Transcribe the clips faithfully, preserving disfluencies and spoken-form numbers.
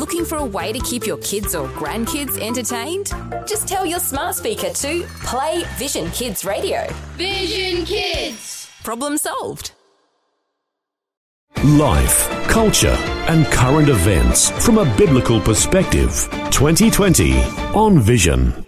Looking for a way to keep your kids or grandkids entertained? Just tell your smart speaker to play Vision Kids Radio. Vision Kids! Problem solved. Life, culture and current events from a biblical perspective. twenty twenty on Vision.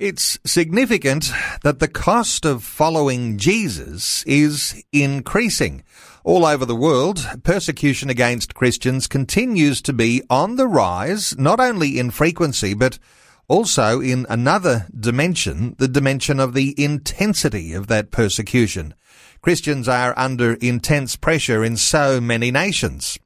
It's significant that the cost of following Jesus is increasing. All over the world, persecution against Christians continues to be on the rise, not only in frequency, but also in another dimension, the dimension of the intensity of that persecution. Christians are under intense pressure in so many nations.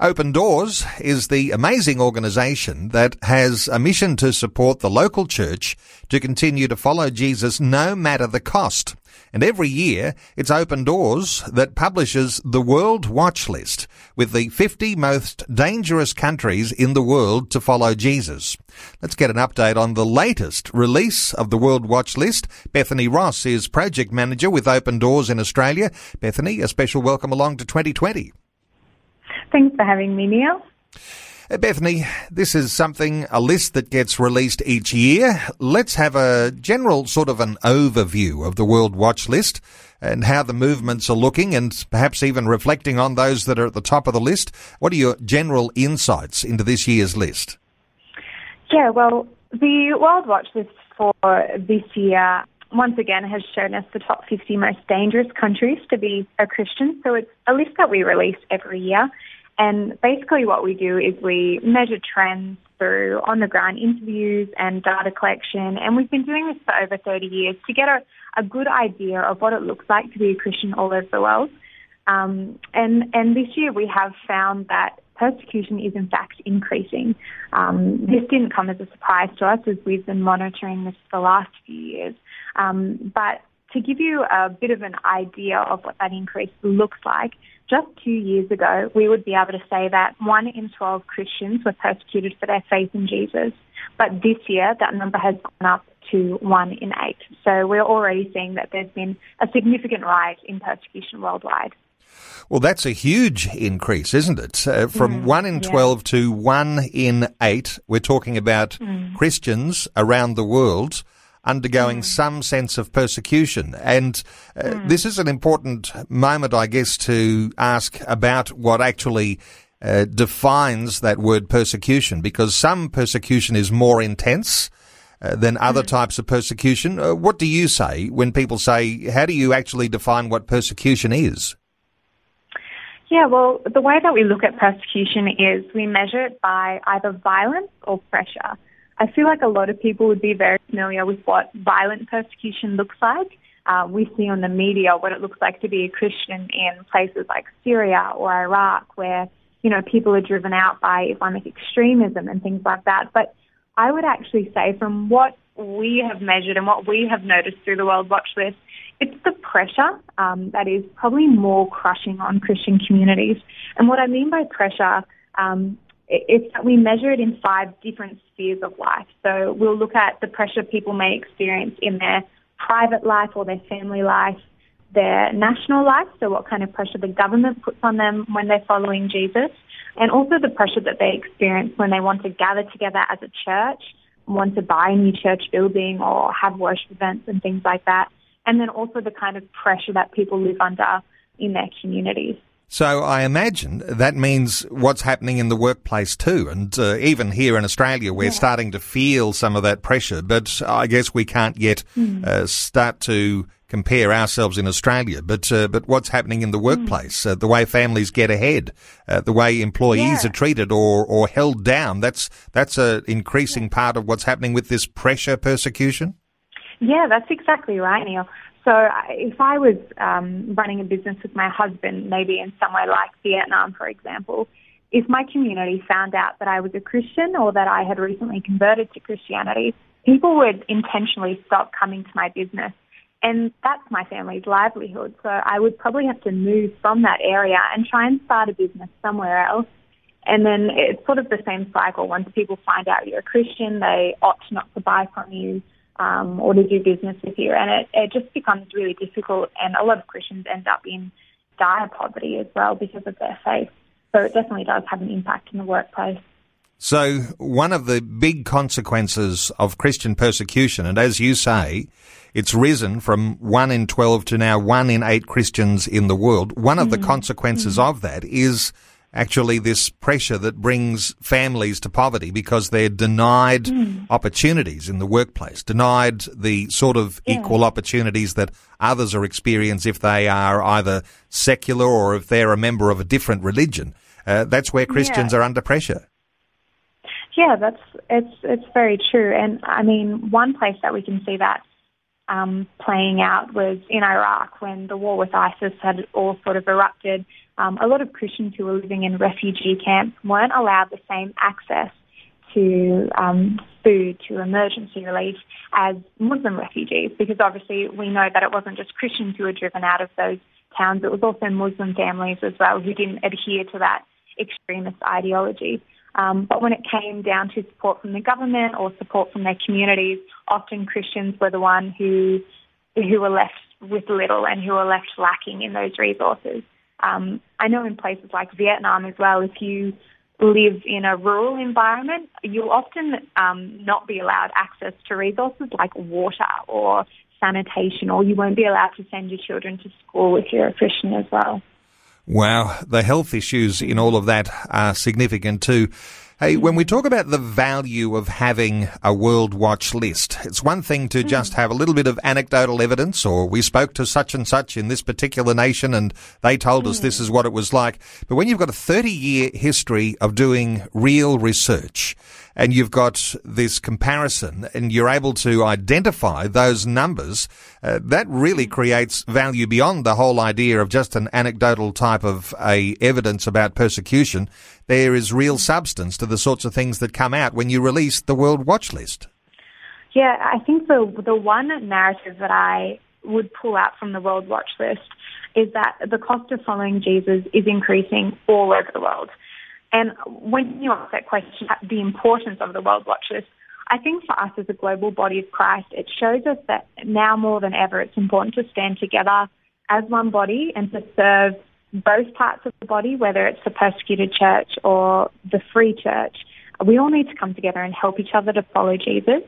Open Doors is the amazing organisation that has a mission to support the local church to continue to follow Jesus no matter the cost. And every year, it's Open Doors that publishes the World Watch List with the fifty most dangerous countries in the world to follow Jesus. Let's get an update on the latest release of the World Watch List. Bethany Ross is Project Manager with Open Doors in Australia. Bethany, a special welcome along to twenty twenty. Thanks for having me, Neil. Bethany, this is something, a list that gets released each year. Let's have a general sort of an overview of the World Watch List and how the movements are looking and perhaps even reflecting on those that are at the top of the list. What are your general insights into this year's list? Yeah, well, the World Watch List for this year once again has shown us the top fifty most dangerous countries to be a Christian. So it's a list that we release every year. And basically what we do is we measure trends through on-the-ground interviews and data collection. And we've been doing this for over thirty years to get a, a good idea of what it looks like to be a Christian all over the world. Um, and, and this year we have found that persecution is in fact increasing. Um, this didn't come as a surprise to us as we've been monitoring this for the last few years. Um, but to give you a bit of an idea of what that increase looks like, just two years ago, we would be able to say that one in twelve Christians were persecuted for their faith in Jesus. But this year, that number has gone up to one in eight. So we're already seeing that there's been a significant rise in persecution worldwide. Well, that's a huge increase, isn't it? Uh, from mm, one in twelve yeah. to one in eight, we're talking about mm. Christians around the world undergoing mm. some sense of persecution. And uh, mm. this is an important moment, I guess, to ask about what actually uh, defines that word persecution, because some persecution is more intense uh, than other mm. types of persecution. Uh, what do you say when people say, how do you actually define what persecution is? Yeah, well, the way that we look at persecution is we measure it by either violence or pressure. I feel like a lot of people would be very familiar with what violent persecution looks like. Uh, we see on the media what it looks like to be a Christian in places like Syria or Iraq where, you know, people are driven out by Islamic extremism and things like that. But I would actually say from what we have measured and what we have noticed through the World Watch List, it's the pressure um, that is probably more crushing on Christian communities. And what I mean by pressure, um, it's that we measure it in five different spheres of life. So we'll look at the pressure people may experience in their private life or their family life, their national life, so what kind of pressure the government puts on them when they're following Jesus, and also the pressure that they experience when they want to gather together as a church, want to buy a new church building or have worship events and things like that, and then also the kind of pressure that people live under in their communities. So I imagine that means what's happening in the workplace too. And uh, even here in Australia, we're yeah. starting to feel some of that pressure. But I guess we can't yet mm. uh, start to compare ourselves in Australia. But uh, but what's happening in the workplace, mm. uh, the way families get ahead, uh, the way employees yeah. are treated or, or held down, that's that's an increasing yeah. part of what's happening with this pressure persecution? Yeah, that's exactly right, Neil. So if I was um, running a business with my husband, maybe in somewhere like Vietnam, for example, if my community found out that I was a Christian or that I had recently converted to Christianity, people would intentionally stop coming to my business. And that's my family's livelihood. So I would probably have to move from that area and try and start a business somewhere else. And then it's sort of the same cycle. Once people find out you're a Christian, they opt not to buy from you. Um, or to do business with you. And it, it just becomes really difficult, and a lot of Christians end up in dire poverty as well because of their faith. So it definitely does have an impact in the workplace. So one of the big consequences of Christian persecution, and as you say, it's risen from one in twelve to now one in eight Christians in the world. One of mm. the consequences mm. of that is actually this pressure that brings families to poverty because they're denied mm. opportunities in the workplace, denied the sort of yeah. equal opportunities that others are experiencing if they are either secular or if they're a member of a different religion. Uh, that's where Christians yeah. are under pressure. Yeah, that's it's it's very true. And, I mean, one place that we can see that um, playing out was in Iraq when the war with ISIS had all sort of erupted. Um, a lot of Christians who were living in refugee camps weren't allowed the same access to um, food, to emergency relief as Muslim refugees, because obviously we know that it wasn't just Christians who were driven out of those towns. It was also Muslim families as well who didn't adhere to that extremist ideology. Um, but when it came down to support from the government or support from their communities, often Christians were the one who who were left with little and who were left lacking in those resources. Um, I know in places like Vietnam as well, if you live in a rural environment, you'll often um, not be allowed access to resources like water or sanitation, or you won't be allowed to send your children to school if you're a Christian as well. Wow, the health issues in all of that are significant too. Hey, when we talk about the value of having a World Watch List, it's one thing to just have a little bit of anecdotal evidence, or we spoke to such and such in this particular nation and they told us this is what it was like. But when you've got a thirty-year history of doing real research and you've got this comparison and you're able to identify those numbers, uh, that really creates value beyond the whole idea of just an anecdotal type of a evidence about persecution. There is real substance to the sorts of things that come out when you release the World Watch List. Yeah, I think the the one narrative that I would pull out from the World Watch List is that the cost of following Jesus is increasing all over the world. And when you ask that question, the importance of the World Watch List, I think for us as a global body of Christ, it shows us that now more than ever, it's important to stand together as one body and to serve both parts of the body, whether it's the persecuted church or the free church. We all need to come together and help each other to follow Jesus.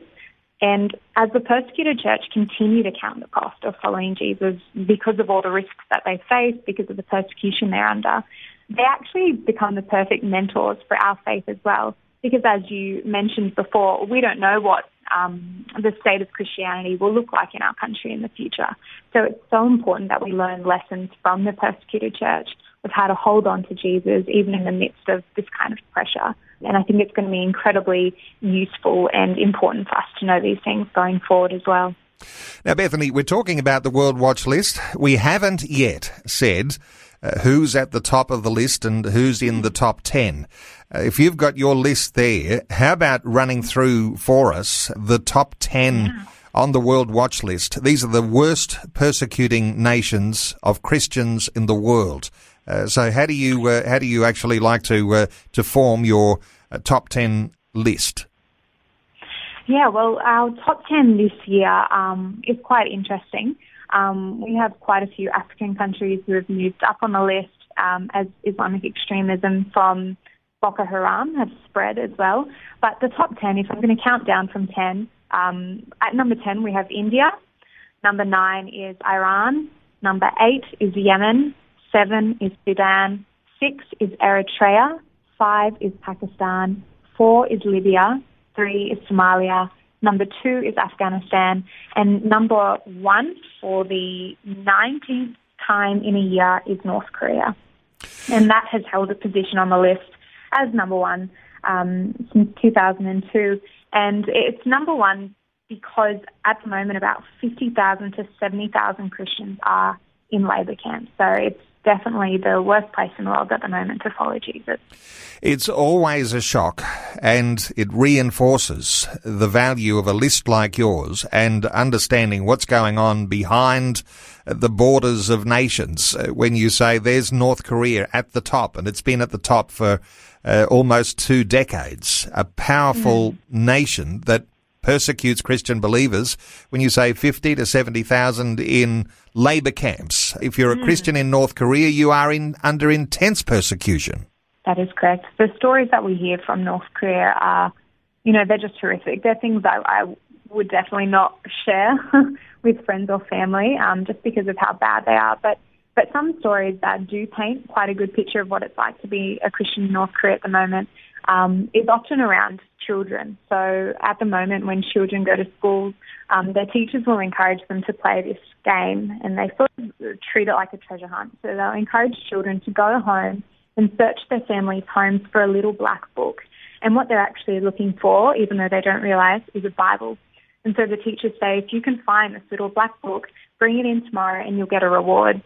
And as the persecuted church continue to count the cost of following Jesus because of all the risks that they face, because of the persecution they're under, they actually become the perfect mentors for our faith as well. Because as you mentioned before, we don't know what um, the state of Christianity will look like in our country in the future. So it's so important that we learn lessons from the persecuted church of how to hold on to Jesus, even in the midst of this kind of pressure. And I think it's going to be incredibly useful and important for us to know these things going forward as well. Now, Bethany, we're talking about the World Watch List. We haven't yet said Uh, who's at the top of the list and who's in the top ten. Uh, if you've got your list there, how about running through for us the top ten yeah. on the World Watch List? These are the worst persecuting nations of Christians in the world. Uh, so how do you uh, how do you actually like to uh, to form your uh, top ten list? Yeah, well, our top ten this year um, is quite interesting. Um, we have quite a few African countries who have moved up on the list um, as Islamic extremism from Boko Haram have spread as well. But the top ten, if I'm going to count down from ten, um, at number ten we have India, number nine is Iran, number eight is Yemen, seven is Sudan, six is Eritrea, five is Pakistan, four is Libya, three is Somalia, number two is Afghanistan, and number one for the nineteenth time in a year is North Korea. And that has held a position on the list as number one um, since two thousand two. And it's number one because at the moment about fifty thousand to seventy thousand Christians are in labour camps. So it's definitely the worst place in the world at the moment to follow Jesus. It's always a shock, and it reinforces the value of a list like yours and understanding what's going on behind the borders of nations. When you say there's North Korea at the top, and it's been at the top for uh, almost two decades, a powerful mm-hmm. nation that persecutes Christian believers, when you say fifty to seventy thousand in labour camps. If you're a mm. Christian in North Korea, you are in under intense persecution. That is correct. The stories that we hear from North Korea are, you know, they're just horrific. They're things that I would definitely not share with friends or family, um, just because of how bad they are. But but some stories that do paint quite a good picture of what it's like to be a Christian in North Korea at the moment um, is often around children. So at the moment, when children go to school, um, their teachers will encourage them to play this game, and they sort of treat it like a treasure hunt. So they'll encourage children to go home and search their family's homes for a little black book. And what they're actually looking for, even though they don't realise, is a Bible. And so the teachers say, if you can find this little black book, bring it in tomorrow and you'll get a reward.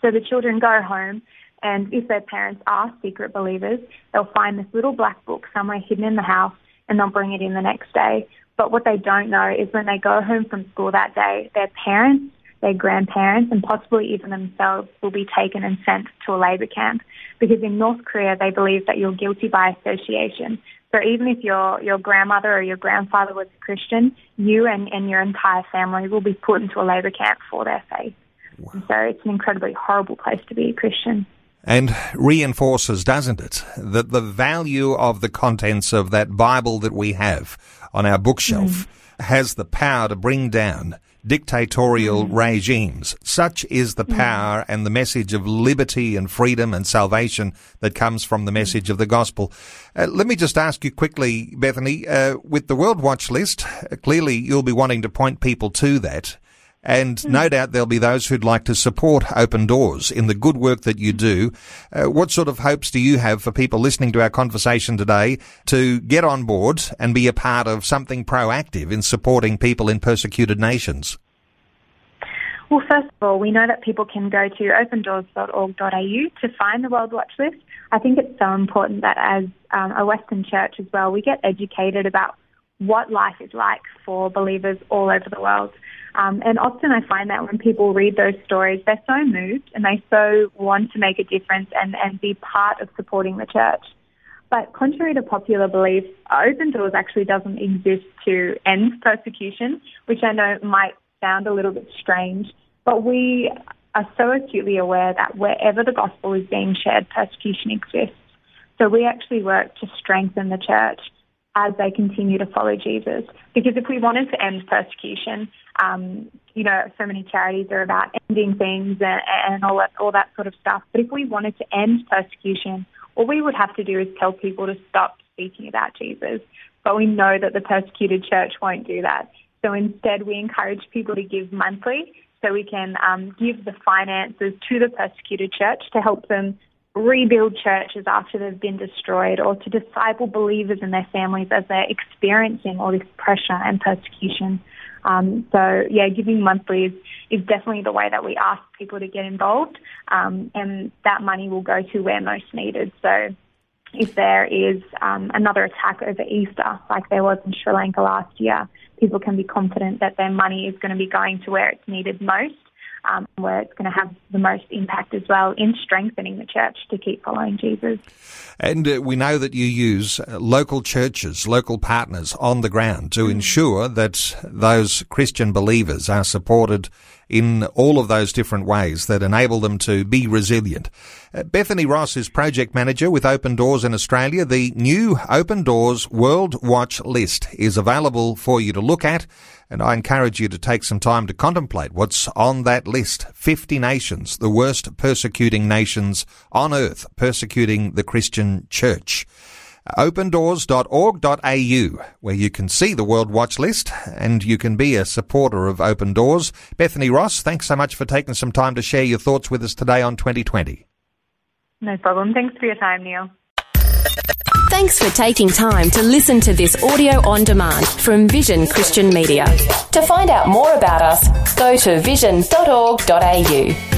So the children go home, and if their parents are secret believers, they'll find this little black book somewhere hidden in the house and they'll bring it in the next day. But what they don't know is when they go home from school that day, their parents, their grandparents, and possibly even themselves will be taken and sent to a labour camp, because in North Korea they believe that you're guilty by association. So even if your your grandmother or your grandfather was a Christian, you and, and your entire family will be put into a labour camp for their faith. Wow. And so it's an incredibly horrible place to be a Christian. And reinforces, doesn't it, that the value of the contents of that Bible that we have on our bookshelf mm. has the power to bring down dictatorial mm. regimes. Such is the power mm. and the message of liberty and freedom and salvation that comes from the message of the gospel. Uh, let me just ask you quickly, Bethany, uh, with the World Watch List, uh, clearly you'll be wanting to point people to that. And mm. no doubt there'll be those who'd like to support Open Doors in the good work that you do. Uh, what sort of hopes do you have for people listening to our conversation today to get on board and be a part of something proactive in supporting people in persecuted nations? Well, first of all, we know that people can go to open doors dot org dot a u to find the World Watch List. I think it's so important that as um, a Western church as well, we get educated about what life is like for believers all over the world. Um, and often I find that when people read those stories, they're so moved and they so want to make a difference and, and be part of supporting the church. But contrary to popular belief, Open Doors actually doesn't exist to end persecution, which I know might sound a little bit strange, but we are so acutely aware that wherever the gospel is being shared, persecution exists. So we actually work to strengthen the church as they continue to follow Jesus. Because if we wanted to end persecution, um, you know, so many charities are about ending things and, and all that, all that sort of stuff. But if we wanted to end persecution, all we would have to do is tell people to stop speaking about Jesus. But we know that the persecuted church won't do that. So instead, we encourage people to give monthly so we can um, give the finances to the persecuted church to help them rebuild churches after they've been destroyed, or to disciple believers and their families as they're experiencing all this pressure and persecution. Um, so, yeah, giving monthly is, is definitely the way that we ask people to get involved, um, and that money will go to where most needed. So if there is um, another attack over Easter, like there was in Sri Lanka last year, people can be confident that their money is going to be going to where it's needed most. Um, where it's going to have the most impact as well in strengthening the church to keep following Jesus. And uh, we know that you use uh, local churches, local partners on the ground to mm. ensure that those Christian believers are supported in all of those different ways that enable them to be resilient. Uh, Bethany Ross is Project Manager with Open Doors in Australia. The new Open Doors World Watch List is available for you to look at, and I encourage you to take some time to contemplate what's on that list. fifty nations, the worst persecuting nations on earth, persecuting the Christian church. open doors dot org dot a u, where you can see the World Watch List and you can be a supporter of Open Doors. Bethany Ross, thanks so much for taking some time to share your thoughts with us today on twenty twenty. No problem. Thanks for your time, Neil. Thanks for taking time to listen to this audio on demand from Vision Christian Media. To find out more about us, go to vision dot org dot a u.